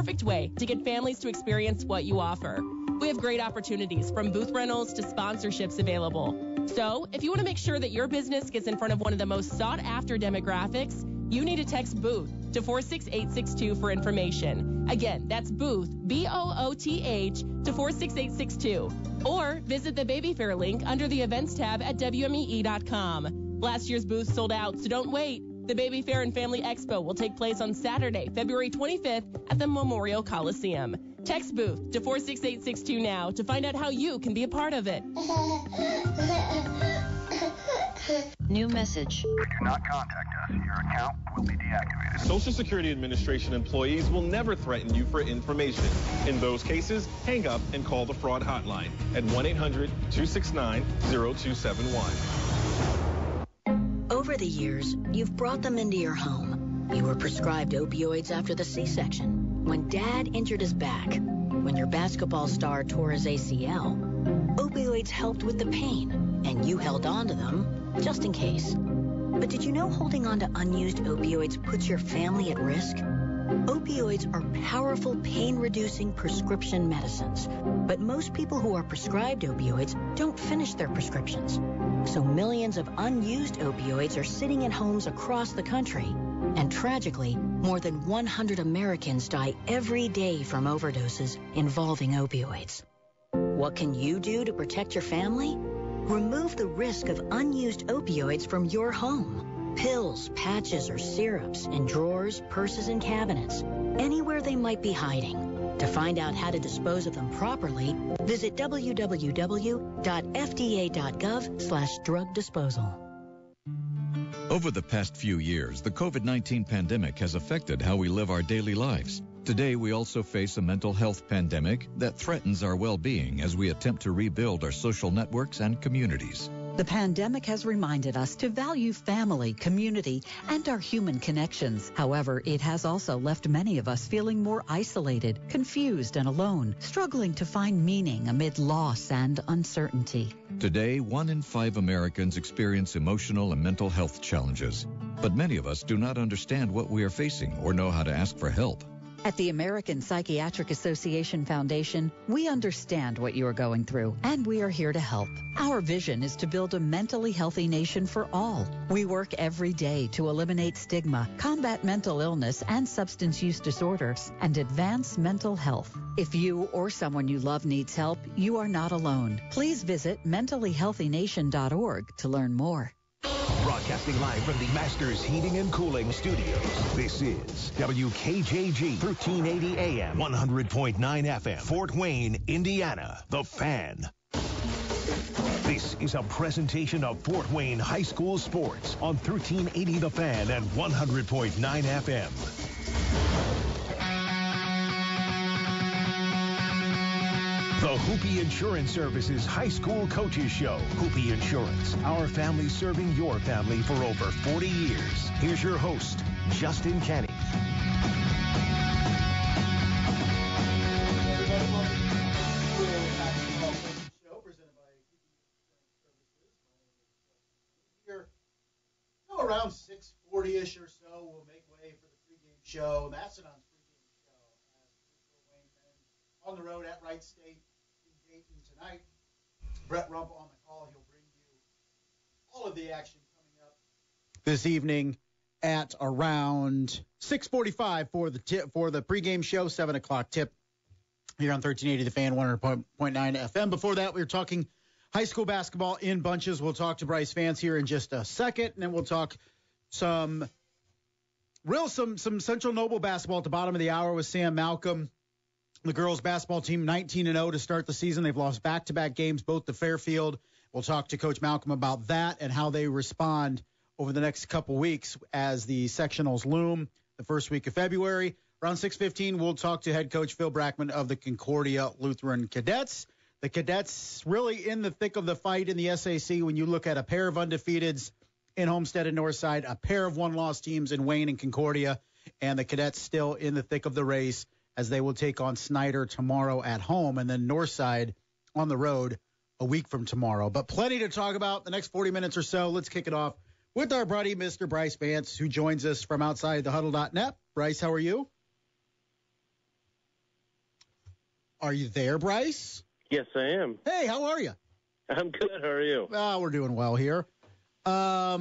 perfect way to get families to experience what you offer. We have great opportunities from booth rentals to sponsorships available. So if you want to make sure that your business gets in front of one of the most sought-after demographics, you need to text BOOTH to 46862 for information. Again, that's BOOTH, B-O-O-T-H, to 46862. Or visit the Baby Fair link under the events tab at WMEE.com. Last year's booth sold out, so don't wait. The Baby Fair and Family Expo will take place on Saturday, February 25th at the Memorial Coliseum. Text BOOTH to 46862 now to find out how you can be a part of it. New message. If you do not contact us, your account will be deactivated. Social Security Administration employees will never threaten you for information. In those cases, hang up and call the fraud hotline at 1-800-269-0271. Over the years, you've brought them into your home. You were prescribed opioids after the C-section, when Dad injured his back, when your basketball star tore his ACL. Opioids helped with the pain, and you held on to them just in case. But did you know holding on to unused opioids puts your family at risk? Opioids are powerful pain-reducing prescription medicines, but most people who are prescribed opioids don't finish their prescriptions. So millions of unused opioids are sitting in homes across the country, and tragically, more than 100 Americans die every day from overdoses involving opioids. What can you do to protect your family? Remove the risk of unused opioids from your home. Pills, patches, or syrups in drawers, purses, and cabinets, anywhere they might be hiding. To find out how to dispose of them properly, visit www.fda.gov/drug disposal. Over the past few years, the COVID-19 pandemic has affected how we live our daily lives. Today, we also face a mental health pandemic that threatens our well-being as we attempt to rebuild our social networks and communities. The pandemic has reminded us to value family, community, and our human connections. However, it has also left many of us feeling more isolated, confused, and alone, struggling to find meaning amid loss and uncertainty. Today, 1 in 5 Americans experience emotional and mental health challenges. But many of us do not understand what we are facing or know how to ask for help. At the American Psychiatric Association Foundation, we understand what you are going through, and we are here to help. Our vision is to build a mentally healthy nation for all. We work every day to eliminate stigma, combat mental illness and substance use disorders, and advance mental health. If you or someone you love needs help, you are not alone. Please visit mentallyhealthynation.org to learn more. Broadcasting live from the Masters Heating and Cooling Studios, this is WKJG 1380 AM, 100.9 FM, Fort Wayne, Indiana. The Fan. This is a presentation of Fort Wayne High School Sports on 1380 The Fan and 100.9 FM. The Hoopie Insurance Services High School Coaches Show. Hoopie Insurance, our family serving your family for over 40 years. Here's your host, Justin Kenny. Around 6:40-ish or so, we'll make way for the pregame show. Mastodon's pregame show. On the road at Wright State. Tonight, Brett Rumpel on the call. He'll bring you all of the action coming up this evening at around 6:45 for the pregame show, 7 o'clock tip here on 1380 The Fan, 100.9 FM. Before that, we were talking high school basketball in bunches. We'll talk to Bryce Vance here in just a second, and then we'll talk some Central Noble basketball at the bottom of the hour with Sam Malcolm. The girls' basketball team 19-0 to start the season. They've lost back-to-back games, both to Fairfield. We'll talk to Coach Malcolm about that and how they respond over the next couple weeks as the sectionals loom the first week of February. Around 6:15, we'll talk to head coach Phil Brackmann of the Concordia Lutheran Cadets. The Cadets really in the thick of the fight in the SAC when you look at a pair of undefeateds in Homestead and Northside, a pair of one-loss teams in Wayne and Concordia, and the Cadets still in the thick of the race as they will take on Snyder tomorrow at home, and then Northside on the road a week from tomorrow. But plenty to talk about the next 40 minutes or so. Let's kick it off with our buddy, Mr. Bryce Vance, who joins us from outside the huddle.net. Bryce, how are you? Are you there, Bryce? Yes, I am. Hey, how are you? I'm good. How are you? We're doing well here. A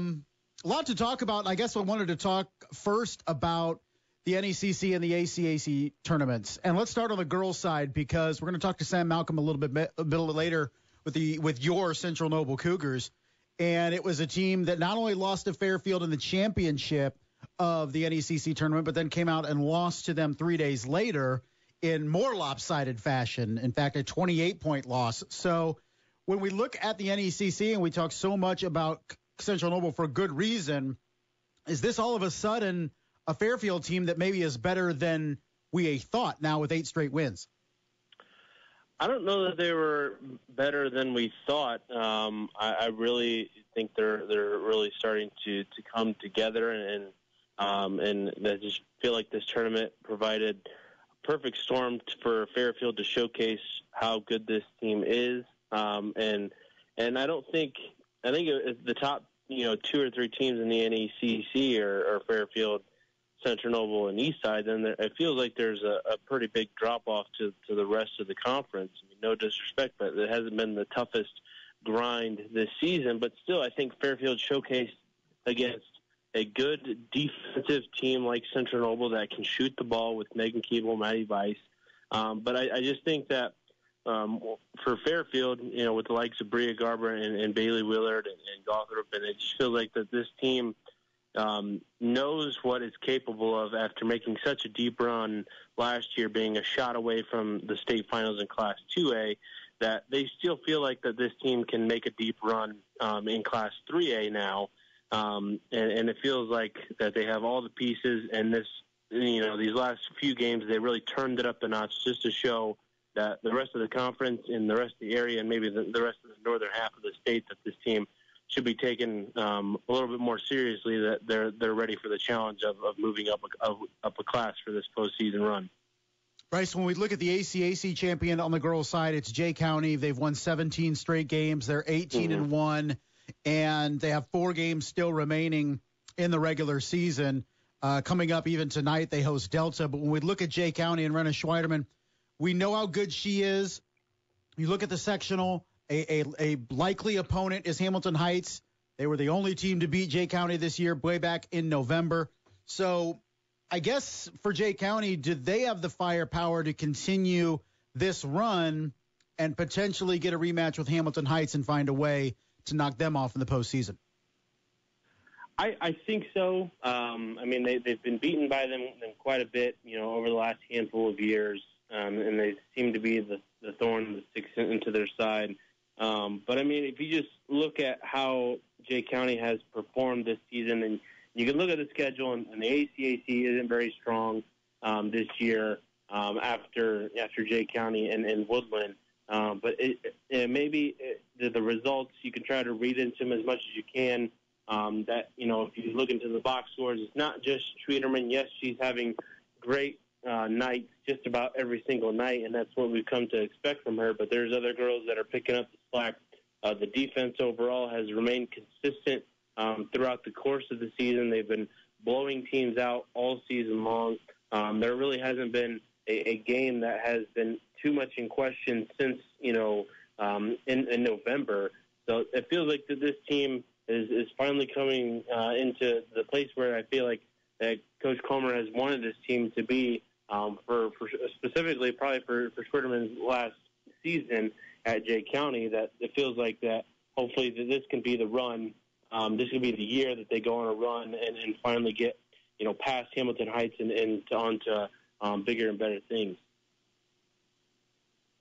lot to talk about. I guess I wanted to talk first about the NECC and the ACAC tournaments. And let's start on the girls' side because we're going to talk to Sam Malcolm a little bit later with your Central Noble Cougars. And it was a team that not only lost to Fairfield in the championship of the NECC tournament, but then came out and lost to them 3 days later in more lopsided fashion. In fact, a 28-point loss. So when we look at the NECC and we talk so much about Central Noble for good reason, is this all of a sudden a Fairfield team that maybe is better than we thought now with 8 straight wins? I don't know that they were better than we thought. I really think they're really starting to come together, and I just feel like this tournament provided a perfect storm for Fairfield to showcase how good this team is. And I think the top, two or three teams in the NECC are Fairfield, Central Noble, and Eastside, then it feels like there's a pretty big drop-off to the rest of the conference. I mean, no disrespect, but it hasn't been the toughest grind this season. But still, I think Fairfield showcased against a good defensive team like Central Noble that can shoot the ball with Megan Keeble, Maddie Weiss. But I just think that for Fairfield, with the likes of Bria Garber and Bailey Willard and Gothrop, and it just feels like that this team – knows what it's capable of after making such a deep run last year, being a shot away from the state finals in Class 2A, that they still feel like that this team can make a deep run in Class 3A now. And it feels like that they have all the pieces, and this, these last few games, they really turned it up a notch just to show that the rest of the conference and the rest of the area and maybe the rest of the northern half of the state that this team should be taken a little bit more seriously, that they're ready for the challenge of moving up a class for this postseason run. Bryce, when we look at the ACAC champion on the girls' side, it's Jay County. They've won 17 straight games. They're 18-1, and they have 4 games still remaining in the regular season. Coming up even tonight, they host Delta. But when we look at Jay County and Rena Schweiderman, we know how good she is. You look at the sectional. A likely opponent is Hamilton Heights. They were the only team to beat Jay County this year way back in November. So I guess for Jay County, do they have the firepower to continue this run and potentially get a rematch with Hamilton Heights and find a way to knock them off in the postseason? I think so. They've been beaten by them quite a bit, over the last handful of years, and they seem to be the thorn and the stick into their side. But, if you just look at how Jay County has performed this season, and you can look at the schedule, and the ACAC isn't very strong this year after Jay County and Woodland. But the results, you can try to read into them as much as you can. If you look into the box scores, it's not just Schweiderman. Yes, she's having great nights just about every single night, and that's what we've come to expect from her, but there's other girls that are picking up the slack. The defense overall has remained consistent throughout the course of the season. They've been blowing teams out all season long. There really hasn't been a game that has been too much in question since, in November. So it feels like that this team is finally coming into the place where I feel like that Coach Comer has wanted this team to be. For specifically probably for Schweiderman's last season at Jay County, that it feels like that hopefully that this can be the run. This could be the year that they go on a run and finally get, past Hamilton Heights and on to bigger and better things.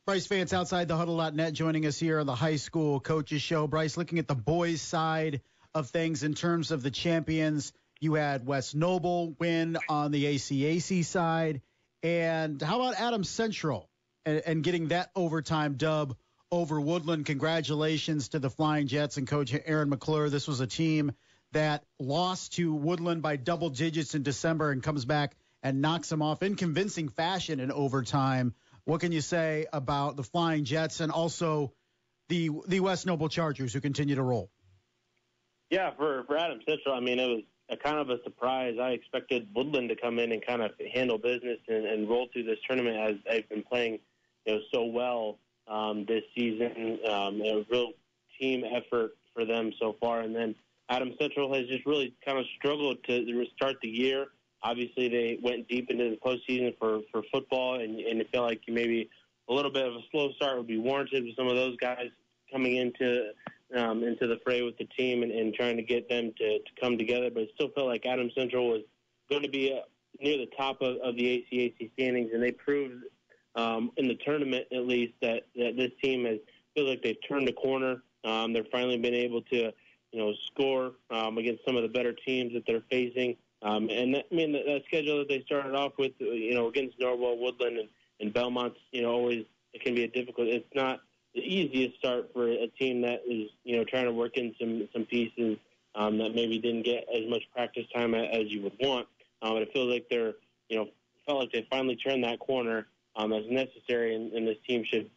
Bryce Vance, outside the huddle.net, joining us here on the high school coaches show. Bryce, looking at the boys' side of things in terms of the champions, you had West Noble win on the ACAC side. And how about Adams Central and getting that overtime dub over Woodland? Congratulations to the Flying Jets and Coach Aaron McClure. This was a team that lost to Woodland by double digits in December and comes back and knocks them off in convincing fashion in overtime. What can you say about the Flying Jets and also the West Noble Chargers who continue to roll? Yeah, for Adams Central, it was kind of a surprise. I expected Woodland to come in and kind of handle business and roll through this tournament as they've been playing so well this season. A real team effort for them so far. And then Adams Central has just really kind of struggled to start the year. Obviously, they went deep into the postseason for football, and it felt like maybe a little bit of a slow start would be warranted with some of those guys coming into the fray with the team and trying to get them to come together. But it still felt like Adams Central was going to be near the top of the ACAC standings, and they proved in the tournament at least that this team feels like they've turned a corner. They've finally been able to score against some of the better teams that they're facing. That schedule that they started off with, against Norwell, Woodland, and Belmont, always it can be a difficult. It's not the easiest start for a team that is, trying to work in some pieces that maybe didn't get as much practice time as you would want. But it feels like they're, felt like they finally turned that corner as necessary, and this team should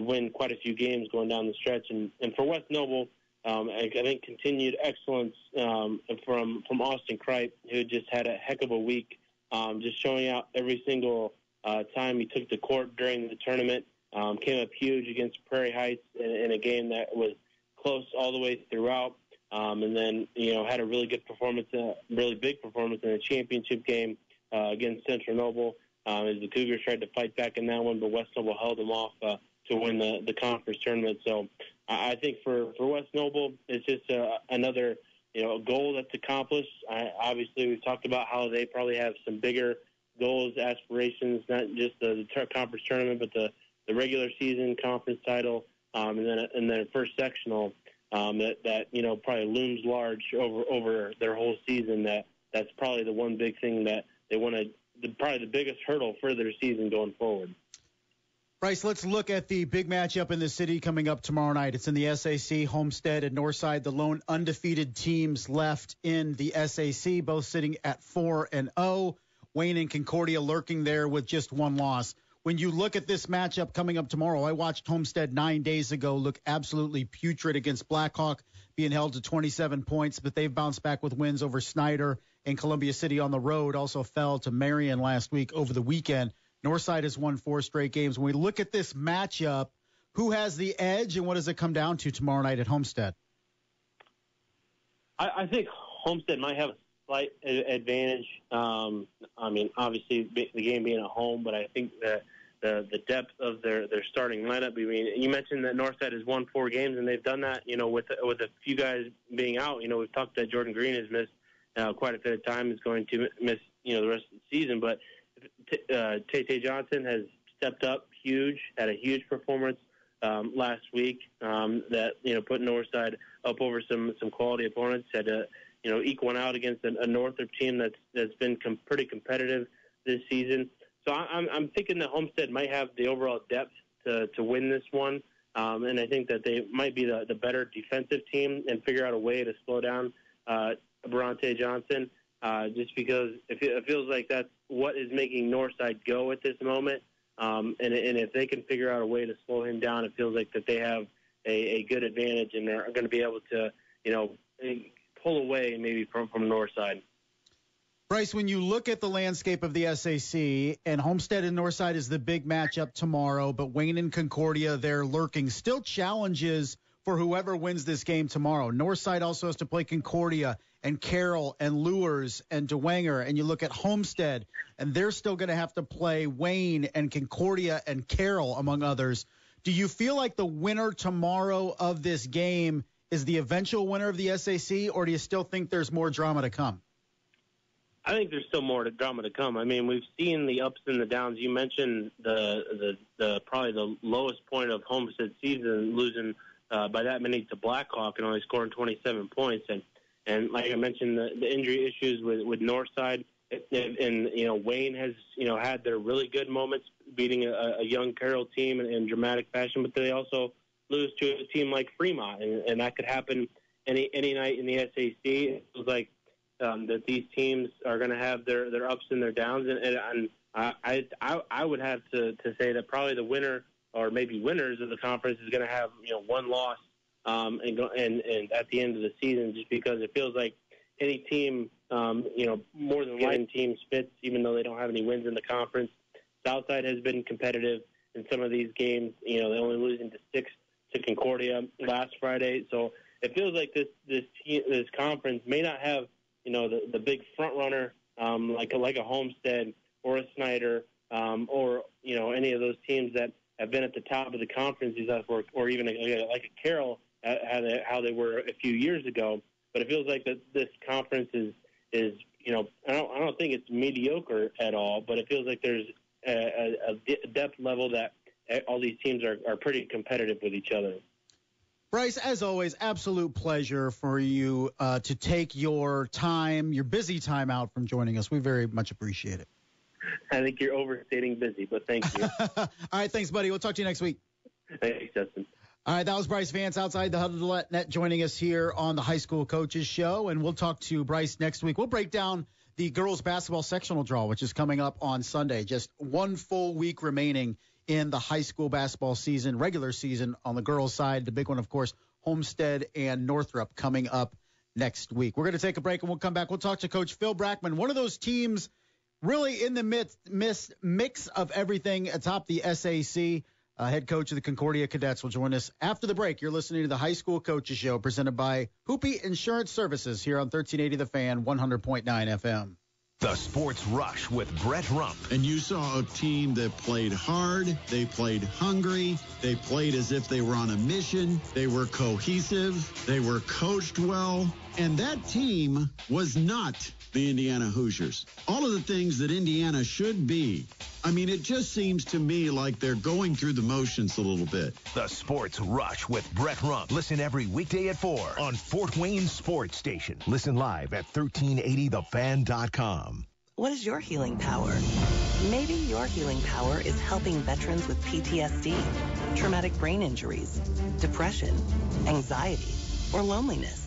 win quite a few games going down the stretch. And for West Noble, I think continued excellence from Austin Kripe, who just had a heck of a week, just showing out every single time he took the court during the tournament. Came up huge against Prairie Heights in a game that was close all the way throughout, and then had a really good performance, a really big performance in a championship game against Central Noble. As the Cougars tried to fight back in that one, but West Noble held them off to win the conference tournament. So I think for West Noble, it's just another goal that's accomplished. Obviously, we've talked about how they probably have some bigger goals, aspirations, not just the conference tournament, but the regular season, conference title, and then first sectional that probably looms large over their whole season. That's probably the one big thing that they want to. Probably the biggest hurdle for their season going forward. Bryce, let's look at the big matchup in the city coming up tomorrow night. It's in the SAC, Homestead and Northside, the lone undefeated teams left in the SAC, both sitting at 4-0. Wayne and Concordia lurking there with just one loss. When you look at this matchup coming up tomorrow, I watched Homestead 9 days ago look absolutely putrid against Blackhawk, being held to 27 points, but they've bounced back with wins over Snyder and Columbia City on the road. Also fell to Marion last week over the weekend. Northside has won 4 straight games. When we look at this matchup, who has the edge and what does it come down to tomorrow night at Homestead? I think Homestead might have a slight advantage. Obviously the game being at home, but I think that the depth of their starting lineup. You mentioned that Northside has won 4 games, and they've done that, with a few guys being out. We've talked that Jordan Green has missed quite a bit of time, is going to miss, the rest of the season, but Tay Johnson has stepped up huge, had a huge performance last week that put Northside up over some quality opponents, had to eke one out against a Northrop team that's been pretty competitive this season. So I'm thinking that Homestead might have the overall depth to win this one, and I think that they might be the better defensive team and figure out a way to slow down Bronte Johnson. Just because it feels like that's what is making Northside go at this moment. And if they can figure out a way to slow him down, it feels like that they have a good advantage and they're going to be able to, pull away maybe from Northside. Bryce, when you look at the landscape of the SAC, and Homestead and Northside is the big matchup tomorrow, but Wayne and Concordia, they're lurking. Still challenges for whoever wins this game tomorrow. Northside also has to play Concordia and Carroll and Lures and DeWanger, and you look at Homestead, and they're still going to have to play Wayne and Concordia and Carroll, among others. Do you feel like the winner tomorrow of this game is the eventual winner of the SAC, or do you still think there's more drama to come? I think there's still more drama to come. We've seen the ups and the downs. You mentioned the probably the lowest point of Homestead's season, losing by that many to Blackhawk and only scoring 27 points. And like I mentioned, the injury issues with Northside and Wayne has had their really good moments beating a young Carroll team in dramatic fashion, but they also lose to a team like Fremont, and that could happen any night in the SAC. It feels like that these teams are going to have their ups and their downs, and I would have to say that probably the winner or maybe winners of the conference is going to have one loss. And at the end of the season, just because it feels like any team, more than one team fits, even though they don't have any wins in the conference. Southside has been competitive, in some of these games. You know, they're only losing to 6 to Concordia last Friday. So it feels like this conference may not have, you know, the big front runner like a Homestead or a Snyder or, you know, any of those teams that have been at the top of the conference these last work, or even like a Carroll, how they were a few years ago. But it feels like that this conference is you know, I don't think it's mediocre at all, but it feels like there's a depth level that all these teams are pretty competitive with each other. Bryce, as always, absolute pleasure for you to take your time, your busy time out from joining us. We very much appreciate it. I think you're overstating busy, but thank you. All right, thanks, buddy. We'll talk to you next week. Thanks, Justin. All right, that was Bryce Vance outside the Huddle Net joining us here on the High School Coaches Show, and we'll talk to Bryce next week. We'll break down the girls basketball sectional draw, which is coming up on Sunday. Just one full week remaining in the high school basketball season, regular season on the girls' side. The big one, of course, Homestead and Northrop coming up next week. We're going to take a break, and we'll come back. We'll talk to Coach Phil Brackmann, one of those teams really in the mix of everything atop the SAC. Head coach of the Concordia Cadets will join us after the break. You're listening to the High School Coaches Show presented by Hoopie Insurance Services here on 1380 The Fan, 100.9 FM. The Sports Rush with Brett Rump. And you saw a team that played hard, they played hungry, they played as if they were on a mission, they were cohesive, they were coached well, and that team was not the Indiana Hoosiers. All of the things that Indiana should be. I mean, it just seems to me like they're going through the motions a little bit. The Sports Rush with Brett Rump. Listen every weekday at 4 on Fort Wayne Sports Station. Listen live at 1380thefan.com. What is your healing power? Maybe your healing power is helping veterans with PTSD, traumatic brain injuries, depression, anxiety, or loneliness.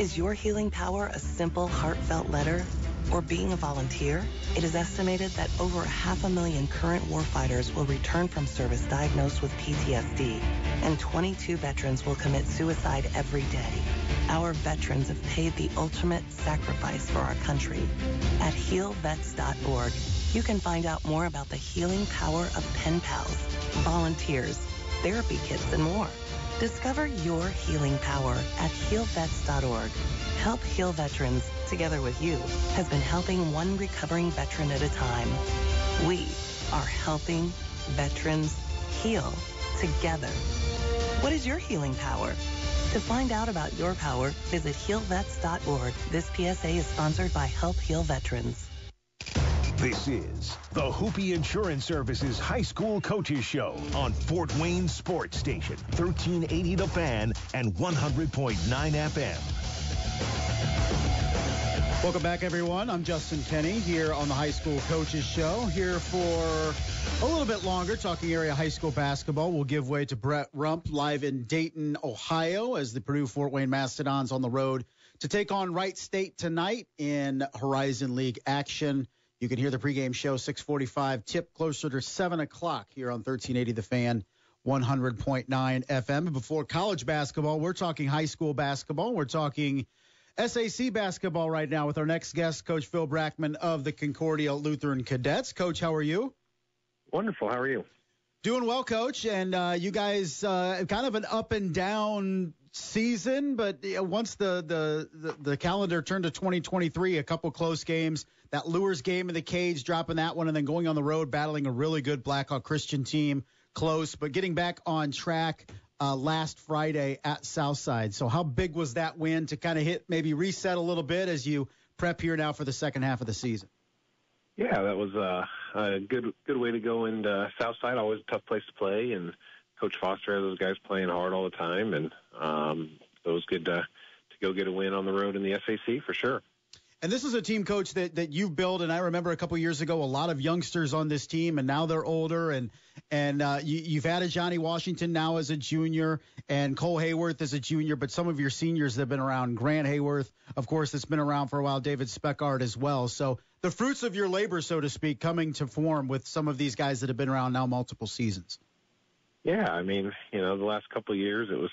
Is your healing power a simple, heartfelt letter or being a volunteer? It is estimated that over 500,000 current warfighters will return from service diagnosed with PTSD, and 22 veterans will commit suicide every day. Our veterans have paid the ultimate sacrifice for our country. At HealVets.org, you can find out more about the healing power of pen pals, volunteers, therapy kits, and more. Discover your healing power at HealVets.org. Help Heal Veterans, together with you, has been helping one recovering veteran at a time. We are helping veterans heal together. What is your healing power? To find out about your power, visit HealVets.org. This PSA is sponsored by Help Heal Veterans. This is the Hoopie Insurance Services High School Coaches Show on Fort Wayne Sports Station, 1380 The Fan and 100.9 FM. Welcome back, everyone. I'm Justin Kenny here on the High School Coaches Show, here for a little bit longer, talking area high school basketball. We'll give way to Brett Rump live in Dayton, Ohio, as the Purdue-Fort Wayne Mastodons on the road to take on Wright State tonight in Horizon League action. You can hear the pregame show, 6:45, tip closer to 7 o'clock here on 1380 The Fan, 100.9 FM. Before college basketball, we're talking high school basketball. We're talking SAC basketball right now with our next guest, Coach Phil Brackmann of the Concordia Lutheran Cadets. Coach, how are you? Wonderful. How are you? Doing well, Coach. And you guys, kind of an up and down season, but once the calendar turned to 2023, a couple close games, that Lures game in the cage, dropping that one, and then going on the road, battling a really good Blackhawk Christian team, close, but getting back on track last Friday at Southside. So how big was that win to kind of hit, maybe reset a little bit as you prep here now for the second half of the season? Yeah, that was a good way to go. And Southside, always a tough place to play, and Coach Foster has those guys playing hard all the time, and so it was good to go get a win on the road in the SAC for sure. And this is a team, Coach, that you've built, and I remember a couple years ago a lot of youngsters on this team, and now they're older, and you've added Johnny Washington now as a junior and Cole Hayworth as a junior, but some of your seniors that have been around, Grant Hayworth, of course, that's been around for a while, David Speckard as well. So the fruits of your labor, so to speak, coming to form with some of these guys that have been around now multiple seasons. Yeah, I mean, you know, the last couple of years it was,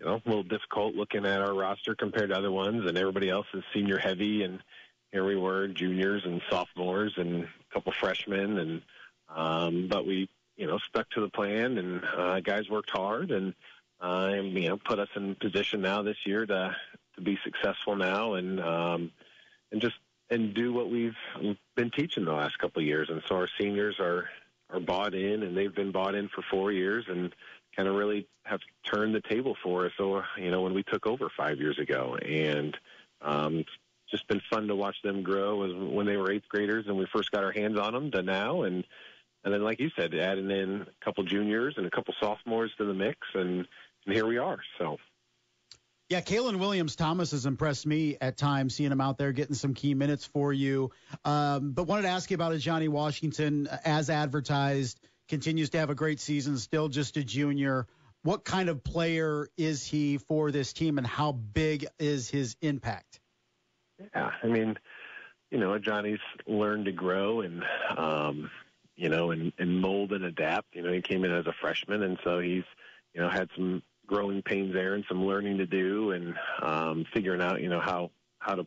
you know, a little difficult looking at our roster compared to other ones, and everybody else is senior heavy, and here we were juniors and sophomores and a couple freshmen, and but we you know, stuck to the plan, and guys worked hard, and you know, put us in position now this year to be successful now, and do what we've been teaching the last couple of years. And so our seniors are bought in, and they've been bought in for 4 years, and kind of really have turned the table for us. So, you know, when we took over 5 years ago, and just been fun to watch them grow as when they were eighth graders and we first got our hands on them to now. And then, like you said, adding in a couple juniors and a couple sophomores to the mix, and here we are. So, yeah, Kalen Williams-Thomas has impressed me at times, seeing him out there getting some key minutes for you. But wanted to ask you about Johnny Washington, as advertised, continues to have a great season, still just a junior. What kind of player is he for this team, and how big is his impact? Yeah, I mean, you know, Johnny's learned to grow and, you know, and mold and adapt. You know, he came in as a freshman, and so he's, you know, had some growing pains there and some learning to do, and figuring out, you know, how to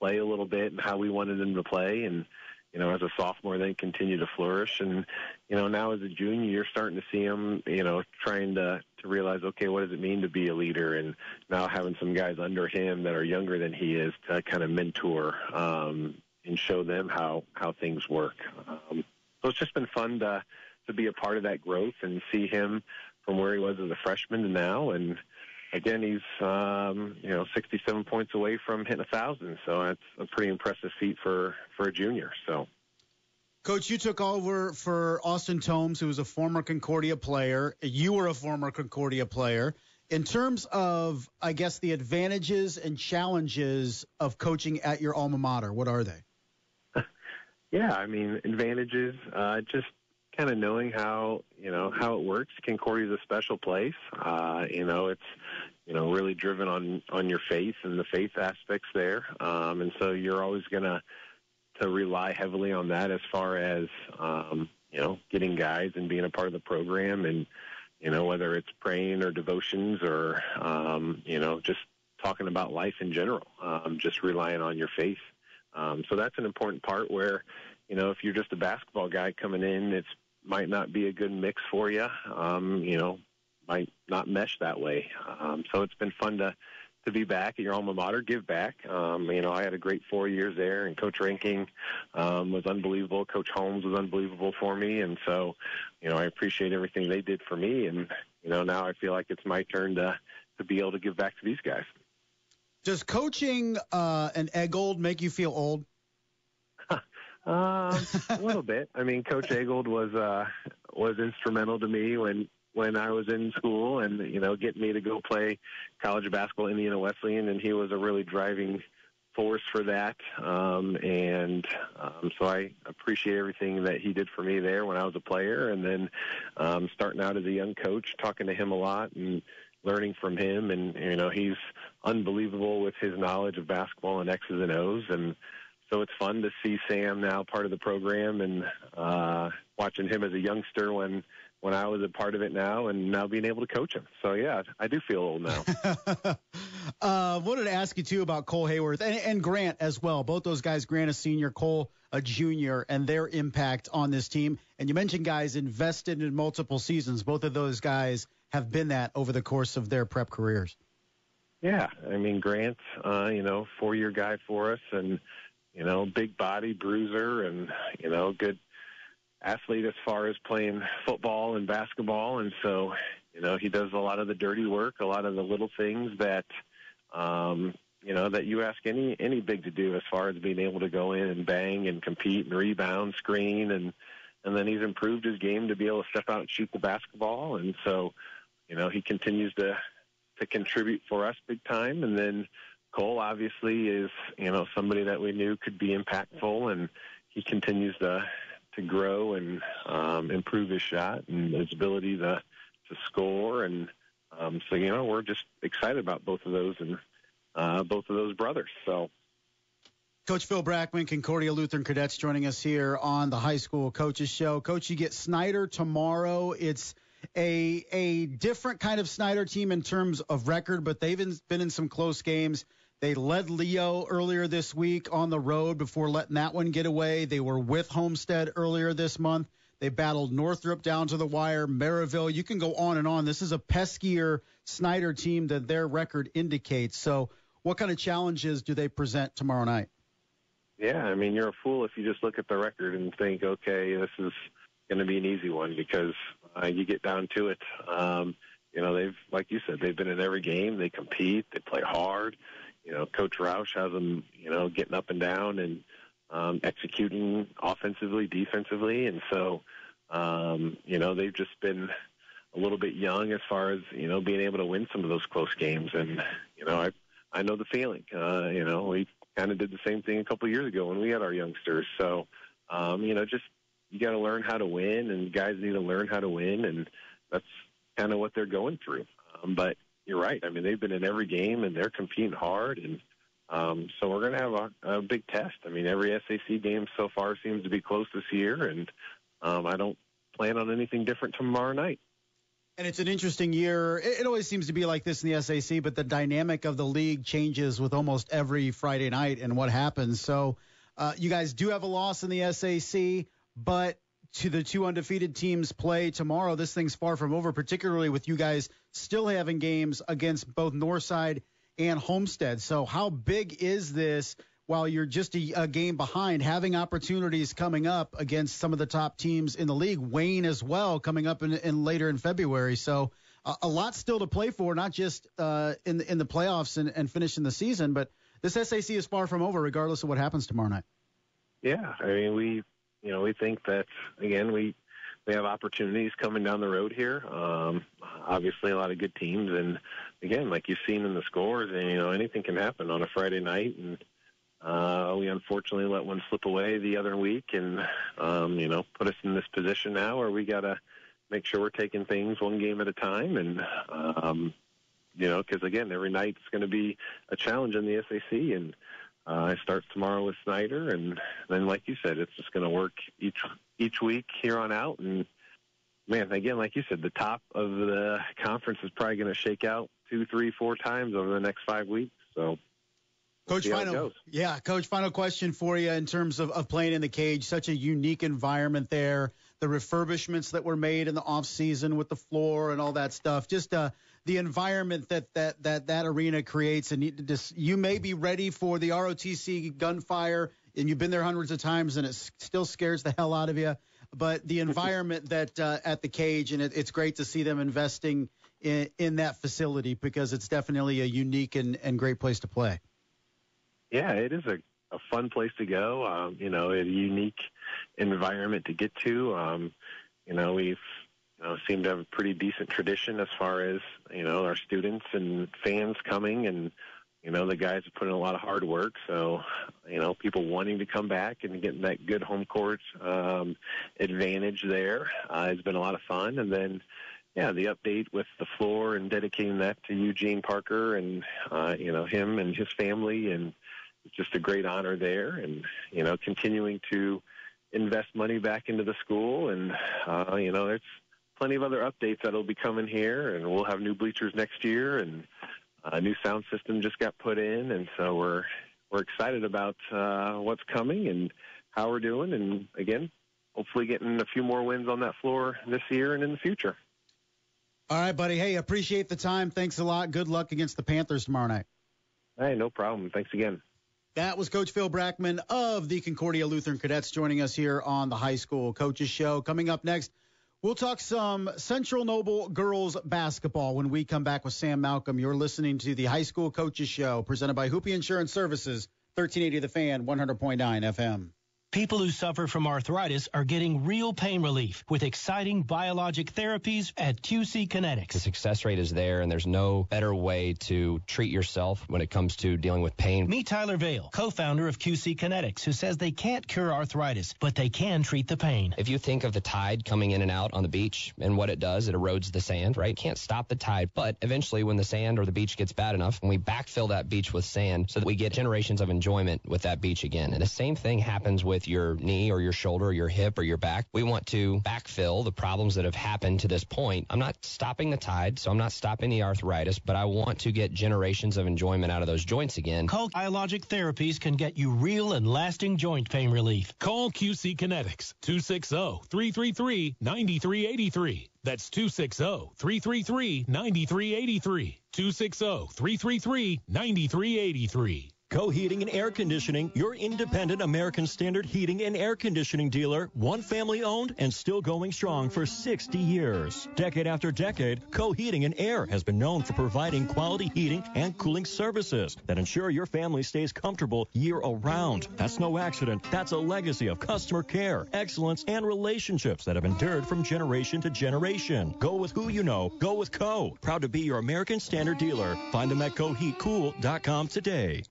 play a little bit and how we wanted him to play. And, you know, as a sophomore, they continue to flourish. And, you know, now as a junior, you're starting to see him, you know, trying to realize, okay, what does it mean to be a leader? And now having some guys under him that are younger than he is to kind of mentor and show them how things work. So it's just been fun to be a part of that growth and see him from where he was as a freshman to now. And, again, he's, you know, 67 points away from hitting 1,000, so that's a pretty impressive feat for a junior. So, Coach, you took over for Austin Tomes, who was a former Concordia player. You were a former Concordia player. In terms of, I guess, the advantages and challenges of coaching at your alma mater, what are they? Yeah, I mean, advantages, just kind of knowing how it works. Concordia is a special place. You know, it's, you know, really driven on your faith and the faith aspects there. And so you're always going to rely heavily on that as far as, you know, getting guys and being a part of the program, and, you know, whether it's praying or devotions or, you know, just talking about life in general, just relying on your faith. So that's an important part where, you know, if you're just a basketball guy coming in, it's might not be a good mix for you, you know, might not mesh that way. So it's been fun to be back at your alma mater, give back. You know, I had a great 4 years there, and Coach Ranking was unbelievable. Coach Holmes was unbelievable for me. And so, you know, I appreciate everything they did for me. And, you know, now I feel like it's my turn to be able to give back to these guys. Does coaching an Eggold make you feel old? A little bit. I mean, Coach Eggold was instrumental to me when I was in school, and, you know, getting me to go play college basketball, Indiana Wesleyan, and he was a really driving force for that. So I appreciate everything that he did for me there when I was a player, and then starting out as a young coach, talking to him a lot and learning from him. And, you know, he's unbelievable with his knowledge of basketball and X's and O's, and so it's fun to see Sam now part of the program, and watching him as a youngster when I was a part of it now, and now being able to coach him. So, yeah, I do feel old now. Wanted to ask you, too, about Cole Hayworth and Grant as well. Both those guys, Grant a senior, Cole a junior, and their impact on this team. And you mentioned guys invested in multiple seasons. Both of those guys have been that over the course of their prep careers. Yeah, I mean, Grant, you know, four-year guy for us, and – you know, big body bruiser and, you know, good athlete as far as playing football and basketball. And so, you know, he does a lot of the dirty work, a lot of the little things that, you know, that you ask any big to do as far as being able to go in and bang and compete and rebound, screen. And then he's improved his game to be able to step out and shoot the basketball. And so, you know, he continues to contribute for us big time. And then Cole obviously is, you know, somebody that we knew could be impactful, and he continues to grow and improve his shot and his ability to score. And so, you know, we're just excited about both of those and both of those brothers. So, Coach Phil Brackmann, Concordia Lutheran Cadets, joining us here on the High School Coaches Show. Coach, you get Snyder tomorrow. It's a different kind of Snyder team in terms of record, but they've been in some close games. They led Leo earlier this week on the road before letting that one get away. They were with Homestead earlier this month. They battled Northrop down to the wire, Merivale. You can go on and on. This is a peskier Snyder team than their record indicates. So what kind of challenges do they present tomorrow night? Yeah, I mean, you're a fool if you just look at the record and think, okay, this is going to be an easy one, because you get down to it. You know, they've, like you said, they've been in every game. They compete. They play hard. You know, Coach Roush has them, you know, getting up and down and executing offensively, defensively. And so, you know, they've just been a little bit young as far as, you know, being able to win some of those close games. And, you know, I know the feeling. You know, we kind of did the same thing a couple years ago when we had our youngsters. So, you know, just you got to learn how to win, and guys need to learn how to win. And that's kind of what they're going through. But you're right. I mean, they've been in every game, and they're competing hard. And so we're going to have a big test. I mean, every SAC game so far seems to be close this year, and I don't plan on anything different tomorrow night. And it's an interesting year. It always seems to be like this in the SAC, but the dynamic of the league changes with almost every Friday night and what happens. So you guys do have a loss in the SAC, but to the two undefeated teams play tomorrow, this thing's far from over, particularly with you guys still having games against both Northside and Homestead. So how big is this while you're just a game behind, having opportunities coming up against some of the top teams in the league, Wayne as well coming up in later in February. So a lot still to play for, not just in the playoffs and finishing the season, but this SAC is far from over regardless of what happens tomorrow night. Yeah, I mean, we think that, again, we have opportunities coming down the road here. Obviously, a lot of good teams. And, again, like you've seen in the scores, and, you know, anything can happen on a Friday night. And we unfortunately let one slip away the other week and, you know, put us in this position now where we got to make sure we're taking things one game at a time. And, you know, because, again, every night's going to be a challenge in the SAC. And, it starts tomorrow with Snyder, and then, like you said, it's just going to work each week here on out. And, man, again, like you said, the top of the conference is probably going to shake out 2, 3, 4 times over the next 5 weeks. So, Coach, final question for you in terms of playing in the cage, such a unique environment there, the refurbishments that were made in the off season with the floor and all that stuff, just the environment that arena creates, and just, you may be ready for the ROTC gunfire, and you've been there hundreds of times, and it still scares the hell out of you. But the environment that at the cage, and it's great to see them investing in that facility, because it's definitely a unique and great place to play. Yeah, it is a fun place to go. You know, a unique environment to get to. You know, we've seem to have a pretty decent tradition as far as, you know, our students and fans coming, and, you know, the guys have put in a lot of hard work. So, you know, people wanting to come back and getting that good home court advantage there has been a lot of fun. And then, yeah, the update with the floor and dedicating that to Eugene Parker and, you know, him and his family, and it's just a great honor there. And, you know, continuing to invest money back into the school, and, you know, it's plenty of other updates that'll be coming here, and we'll have new bleachers next year, and a new sound system just got put in, and so we're excited about what's coming and how we're doing, and again, hopefully getting a few more wins on that floor this year and in the future. All right, buddy. Hey, appreciate the time. Thanks a lot. Good luck against the Panthers tomorrow night. Hey, no problem. Thanks again. That was Coach Phil Brackmann of the Concordia Lutheran Cadets joining us here on the High School Coaches Show. Coming up next, we'll talk some Central Noble girls basketball when we come back with Sam Malcolm. You're listening to the High School Coaches Show, presented by Hoopie Insurance Services, 1380 The Fan, 100.9 FM. People who suffer from arthritis are getting real pain relief with exciting biologic therapies at QC Kinetics. The success rate is there, and there's no better way to treat yourself when it comes to dealing with pain. Meet Tyler Vail, co-founder of QC Kinetics, who says they can't cure arthritis, but they can treat the pain. If you think of the tide coming in and out on the beach and what it does, it erodes the sand, right? Can't stop the tide, but eventually when the sand or the beach gets bad enough, and we backfill that beach with sand so that we get generations of enjoyment with that beach again. And the same thing happens with with your knee or your shoulder or your hip or your back. We want to backfill the problems that have happened to this point. I'm not stopping the tide, so I'm not stopping the arthritis, but I want to get generations of enjoyment out of those joints again. Cole Biologic Therapies can get you real and lasting joint pain relief. Call QC Kinetics, 260-333-9383. That's 260-333-9383. 260-333-9383. Co-Heating and Air Conditioning, your independent American Standard heating and air conditioning dealer, one family owned and still going strong for 60 years. Decade after decade, Co-Heating and Air has been known for providing quality heating and cooling services that ensure your family stays comfortable year-round. That's no accident. That's a legacy of customer care, excellence, and relationships that have endured from generation to generation. Go with who you know. Go with Co. Proud to be your American Standard dealer. Find them at coheatcool.com today.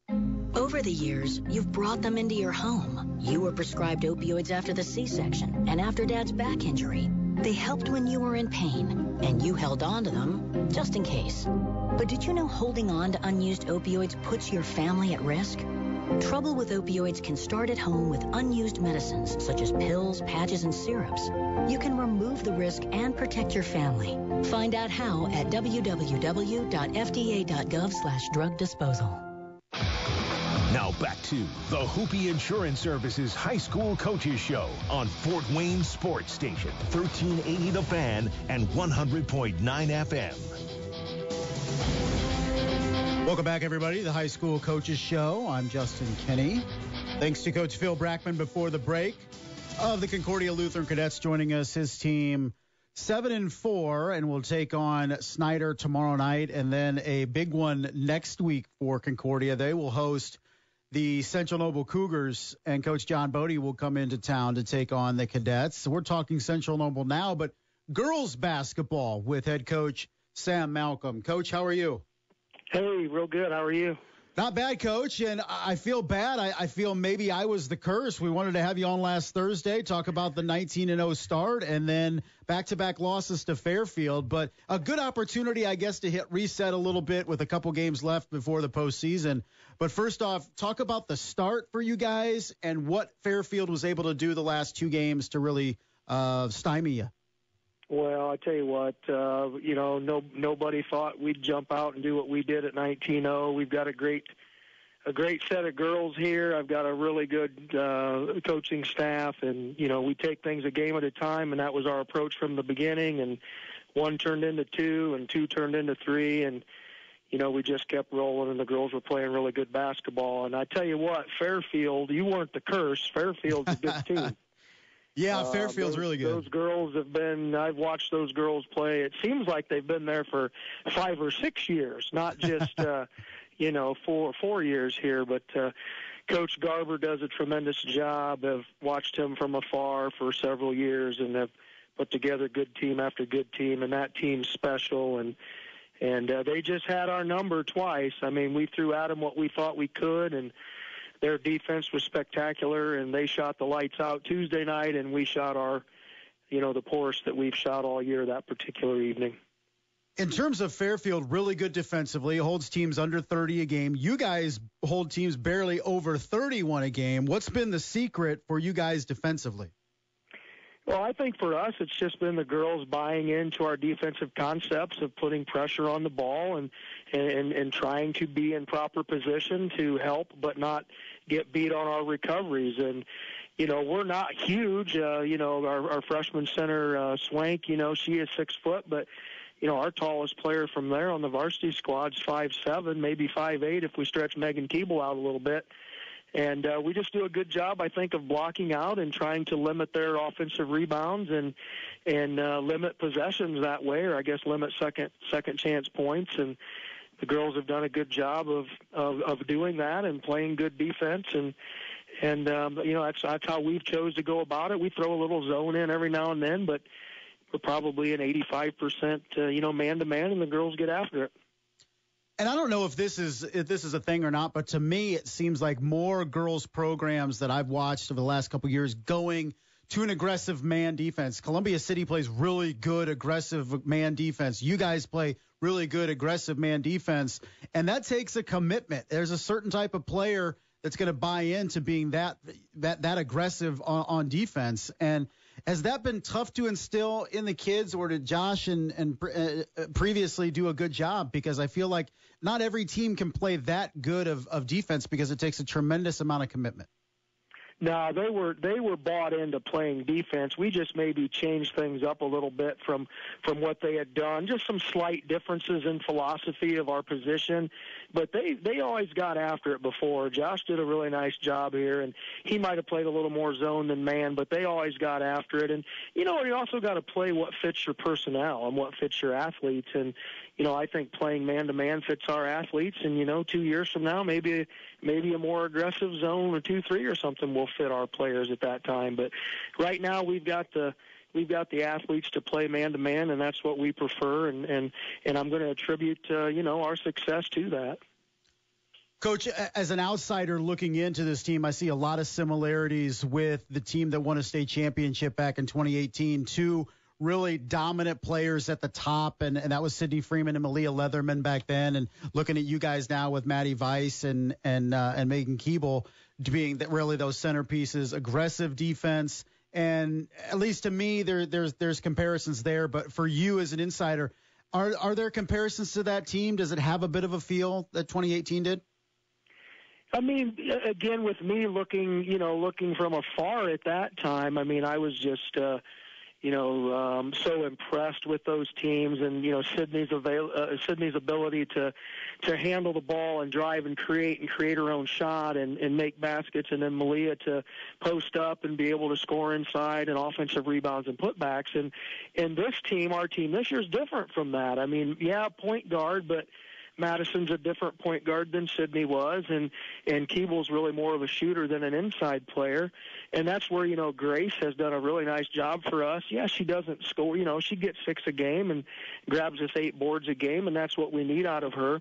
Over the years, you've brought them into your home. You were prescribed opioids after the C-section and after Dad's back injury. They helped when you were in pain, and you held on to them just in case. But did you know holding on to unused opioids puts your family at risk? Trouble with opioids can start at home with unused medicines such as pills, patches, and syrups. You can remove the risk and protect your family. Find out how at www.fda.gov/drug disposal. Now back to the Hoopy Insurance Services High School Coaches Show on Fort Wayne Sports Station, 1380 The Fan and 100.9 FM. Welcome back, everybody, to the High School Coaches Show. I'm Justin Kenny. Thanks to Coach Phil Brackmann before the break of the Concordia Lutheran Cadets joining us. His team 7-4, and will take on Snyder tomorrow night, and then a big one next week for Concordia. They will host the Central Noble Cougars, and Coach John Bodie will come into town to take on the Cadets. So we're talking Central Noble now, but girls basketball with head coach Sam Malcolm. Coach, how are you? Hey, real good. How are you? Not bad, Coach, and I feel bad. I feel maybe I was the curse. We wanted to have you on last Thursday, talk about the 19-0 start, and then back-to-back losses to Fairfield. But a good opportunity, I guess, to hit reset a little bit with a couple games left before the postseason. But first off, talk about the start for you guys and what Fairfield was able to do the last two games to really stymie you. Well, I tell you what, nobody thought we'd jump out and do what we did at 19-0. We've got a great set of girls here. I've got a really good coaching staff, and we take things a game at a time, and that was our approach from the beginning. And one turned into two, and two turned into three, and we just kept rolling, and the girls were playing really good basketball. And I tell you what, Fairfield, you weren't the curse. Fairfield's a good team. Yeah, Fairfield's really good. Those girls have been, I've watched those girls play. It seems like they've been there for 5 or 6 years, not just, 4 years here. But Coach Garber does a tremendous job. I've watched him from afar for several years, and have put together good team after good team, and that team's special. And they just had our number twice. I mean, we threw at them what we thought we could, and their defense was spectacular, and they shot the lights out Tuesday night, and we shot our, the poorest that we've shot all year that particular evening. In terms of Fairfield, really good defensively, holds teams under 30 a game. You guys hold teams barely over 31 a game. What's been the secret for you guys defensively? Well, I think for us it's just been the girls buying into our defensive concepts of putting pressure on the ball and trying to be in proper position to help but not get beat on our recoveries. And, we're not huge. Our freshman center, Swank, she is 6 foot, but, our tallest player from there on the varsity squad's 5'7", maybe 5'8", if we stretch Megan Keeble out a little bit. And we just do a good job, I think, of blocking out and trying to limit their offensive rebounds and limit possessions that way, or I guess limit second chance points. And the girls have done a good job of doing that and playing good defense. And that's how we've chose to go about it. We throw a little zone in every now and then, but we're probably an 85% man to man, and the girls get after it. And I don't know if this is a thing or not, but to me it seems like more girls programs that I've watched over the last couple of years going to an aggressive man defense. Columbia City plays really good aggressive man defense. You guys play really good aggressive man defense, and that takes a commitment. There's a certain type of player that's going to buy into being that aggressive on defense. And has that been tough to instill in the kids, or did Josh and previously do a good job? Because I feel like not every team can play that good of defense, because it takes a tremendous amount of commitment. No, they were bought into playing defense. We just maybe changed things up a little bit from what they had done. Just some slight differences in philosophy of our position, but they always got after it before. Josh did a really nice job here, and he might have played a little more zone than man, but they always got after it. And you also got to play what fits your personnel and what fits your athletes. And I think playing man to man fits our athletes. And 2 years from now, maybe a more aggressive zone or 2-3 or something will fit our players at that time. But right now we've got the athletes to play man-to-man, and that's what we prefer, and I'm going to attribute our success to that. Coach, as an outsider looking into this team, I see a lot of similarities with the team that won a state championship back in 2018. Two really dominant players at the top, and that was Sydney Freeman and Malia Leatherman back then, and looking at you guys now with Maddie Weiss and Megan Keeble being really those centerpieces, aggressive defense. And at least to me, there's comparisons there. But for you as an insider, are there comparisons to that team? Does it have a bit of a feel that 2018 did? I mean, again, with me looking from afar at that time, I mean, I was just so impressed with those teams, and Sydney's ability to handle the ball and drive and create her own shot and make baskets, and then Malia to post up and be able to score inside and offensive rebounds and putbacks. And this team, our team this year, is different from that. I mean, yeah, point guard, but Madison's a different point guard than Sydney was, and Keeble's really more of a shooter than an inside player. And that's where, Grace has done a really nice job for us. Yeah, she doesn't score, she gets 6 a game and grabs us 8 boards a game, and that's what we need out of her.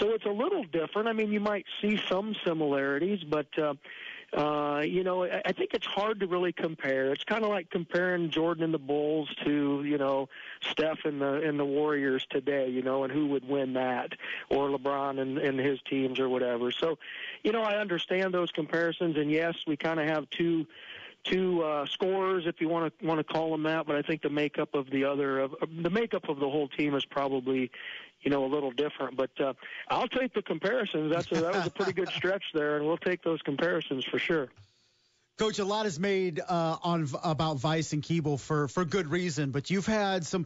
So it's a little different. I mean, you might see some similarities, but I think it's hard to really compare. It's kind of like comparing Jordan and the Bulls to, Steph and the Warriors today, and who would win that, or LeBron and his teams or whatever. So, I understand those comparisons, and yes, we kind of have two scorers, if you want to call them that, but I think the makeup of the whole team is probably a little different, but I'll take the comparisons. That was a pretty good stretch there, and we'll take those comparisons for sure. Coach, a lot is made about Weiss and Keeble for good reason, but you've had some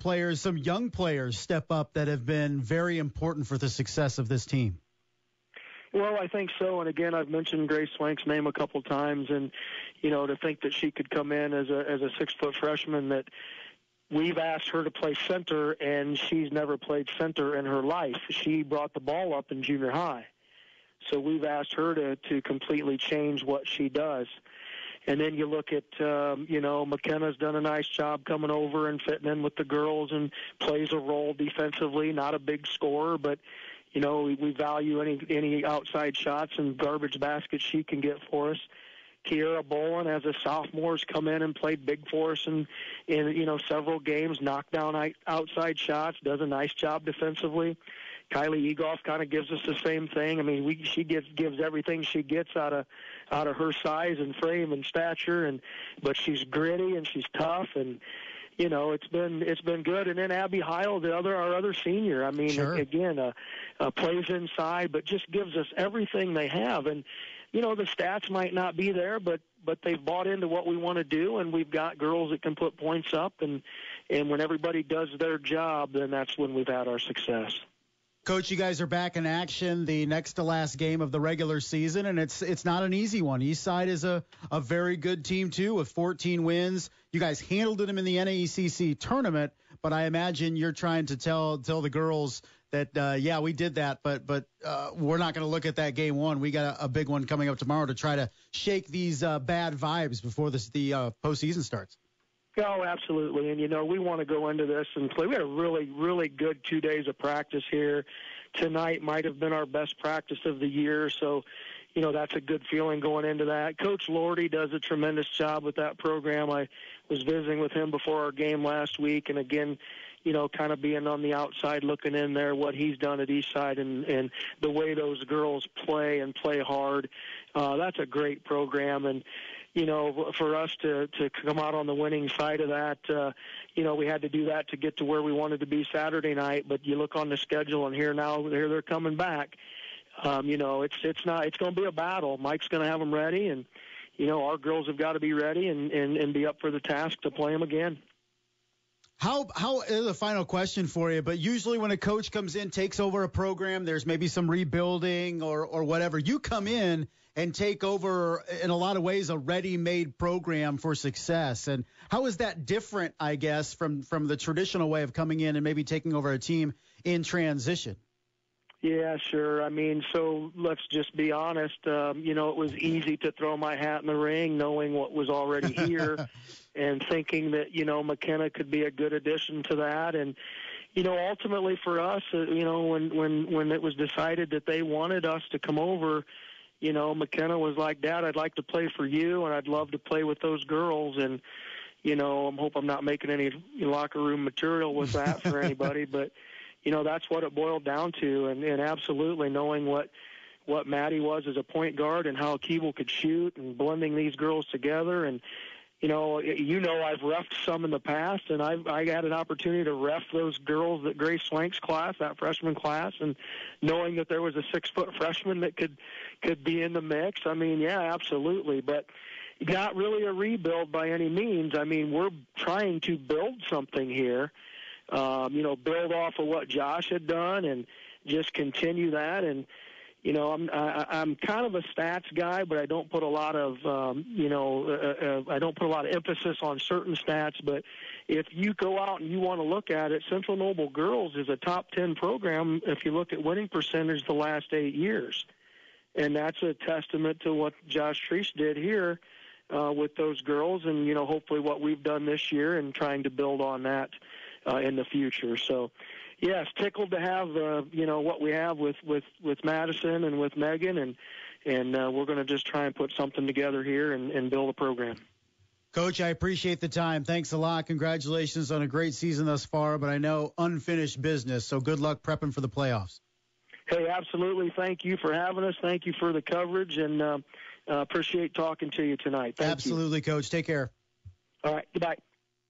young players step up that have been very important for the success of this team. Well, I think so, and again, I've mentioned Grace Swank's name a couple times, and to think that she could come in as a 6-foot freshman that we've asked her to play center, and she's never played center in her life. She brought the ball up in junior high. So we've asked her to completely change what she does. And then you look at, McKenna's done a nice job coming over and fitting in with the girls and plays a role defensively, not a big scorer, but, we value any outside shots and garbage baskets she can get for us. Kiara Bowen, as a sophomore, has come in and played big for us in several games, knocked down outside shots, does a nice job defensively. Kylie Egoff kind of gives us the same thing. I mean, she gives everything she gets out of her size and frame and stature, but she's gritty and she's tough, and it's been good. And then Abby Heil, our other senior, I mean, sure. Again, plays inside, but just gives us everything they have. And the stats might not be there, but they've bought into what we want to do, and we've got girls that can put points up, and when everybody does their job, then that's when we've had our success. Coach, you guys are back in action, the next to last game of the regular season, and it's not an easy one. Eastside is a very good team, too, with 14 wins. You guys handled them in the NAECC tournament, but I imagine you're trying to tell the girls that, yeah, we did that, but we're not going to look at that game one. We got a big one coming up tomorrow to try to shake these bad vibes before the postseason starts. Oh, absolutely. And, we want to go into this and play. We had a really, really good 2 days of practice here. Tonight might have been our best practice of the year, so that's a good feeling going into that. Coach Lordy does a tremendous job with that program. I was visiting with him before our game last week, and again, you know, kind of being on the outside looking in there, what he's done at Eastside and the way those girls play and play hard. That's a great program. And, you know, for us to come out on the winning side of that, you know, we had to do that to get to where we wanted to be Saturday night. But you look on the schedule, and here they're coming back. You know, it's going to be a battle. Mike's going to have them ready, and, you know, our girls have got to be ready and be up for the task to play them again. How is the final question for you, but usually when a coach comes in, takes over a program, there's maybe some rebuilding or whatever. You come in and take over, in a lot of ways, a ready-made program for success. And how is that different, I guess, from the traditional way of coming in and maybe taking over a team in transition? Yeah, sure. I mean, so let's just be honest. You know, it was easy to throw my hat in the ring knowing what was already here and thinking that, you know, McKenna could be a good addition to that. And, you know, ultimately for us, you know, when it was decided that they wanted us to come over, you know, McKenna was like, Dad, I'd like to play for you, and I'd love to play with those girls. And, you know, I hope I'm not making any locker room material with that for anybody, but you know, that's what it boiled down to, and absolutely knowing what Maddie was as a point guard and how Keeble could shoot and blending these girls together. And, you know I've reffed some in the past, and I had an opportunity to ref those girls that Grace Slank's class, that freshman class, and knowing that there was a 6-foot freshman that could be in the mix. I mean, yeah, absolutely. But not really a rebuild by any means. I mean, we're trying to build something here. You know, build off of what Josh had done and just continue that. And, you know, I'm kind of a stats guy, but I don't put a lot of, I don't put a lot of emphasis on certain stats. But if you go out and you want to look at it, Central Noble Girls is a top 10 program if you look at winning percentage the last 8 years. And that's a testament to what Josh Treese did here with those girls and, you know, hopefully what we've done this year and trying to build on that in the future. So, yes, tickled to have, what we have with Madison and with Megan, and we're going to just try and put something together here and build a program. Coach, I appreciate the time. Thanks a lot. Congratulations on a great season thus far, but I know unfinished business, so good luck prepping for the playoffs. Hey, absolutely. Thank you for having us. Thank you for the coverage, and appreciate talking to you tonight. Thank you. Absolutely, Coach. Take care. All right. Goodbye.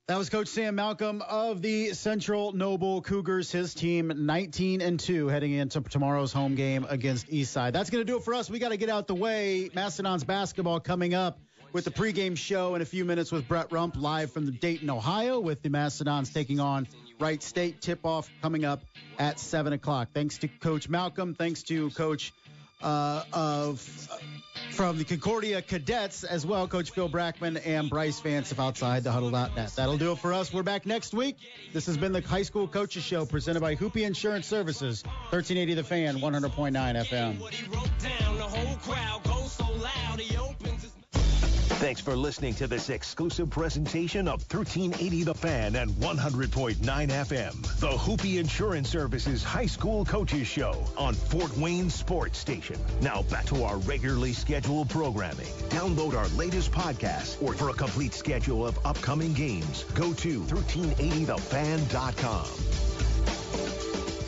That was Coach Sam Malcolm of the Central Noble Cougars. His team 19-2 heading into tomorrow's home game against Eastside. That's going to do it for us. We got to get out the way. Mastodons basketball coming up with the pregame show in a few minutes with Brett Rump live from Dayton, Ohio, with the Mastodons taking on Wright State. Tip-off coming up at 7 o'clock. Thanks to Coach Malcolm. Thanks to Coach from the Concordia Cadets as well, Coach Phil Brackmann and Bryce Vance of OutsideTheHuddle.net. That'll do it for us. We're back next week. This has been the High School Coaches Show presented by Hoopie Insurance Services, 1380 The Fan, 100.9 FM. Thanks for listening to this exclusive presentation of 1380 The Fan and 100.9 FM. The Hoopie Insurance Services High School Coaches Show on Fort Wayne Sports Station. Now back to our regularly scheduled programming. Download our latest podcast, or for a complete schedule of upcoming games, go to 1380thefan.com.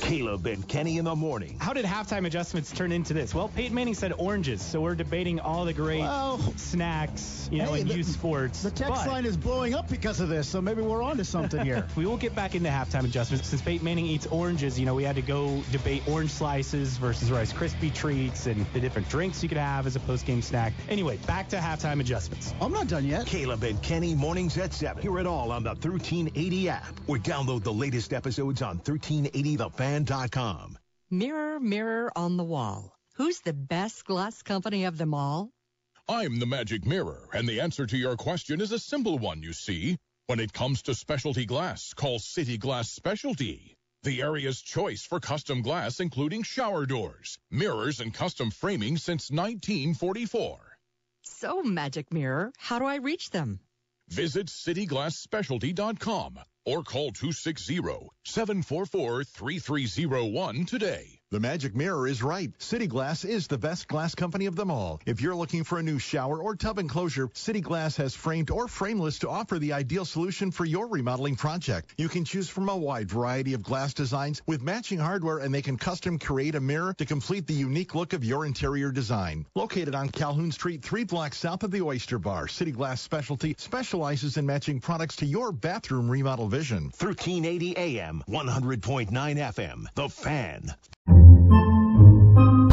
Caleb and Kenny in the morning. How did halftime adjustments turn into this? Well, Peyton Manning said oranges, so we're debating all the great snacks, in youth sports. The text line is blowing up because of this, so maybe we're on to something here. We will get back into halftime adjustments. Since Peyton Manning eats oranges, you know, we had to go debate orange slices versus Rice Krispie treats and the different drinks you could have as a post-game snack. Anyway, back to halftime adjustments. I'm not done yet. Caleb and Kenny, mornings at 7. Hear it all on the 1380 app, or download the latest episodes on 1380thefan.com. Mirror, mirror on the wall. Who's the best glass company of them all? I'm the Magic Mirror, and the answer to your question is a simple one, you see. When it comes to specialty glass, call City Glass Specialty. The area's choice for custom glass, including shower doors, mirrors, and custom framing since 1944. So, Magic Mirror, how do I reach them? Visit cityglassspecialty.com or call 260-744-3301 today. The magic mirror is right. City Glass is the best glass company of them all. If you're looking for a new shower or tub enclosure, City Glass has framed or frameless to offer the ideal solution for your remodeling project. You can choose from a wide variety of glass designs with matching hardware, and they can custom create a mirror to complete the unique look of your interior design. Located on Calhoun Street, 3 blocks south of the Oyster Bar, City Glass Specialty specializes in matching products to your bathroom remodel vision. 1380 AM, 100.9 FM, The Fan.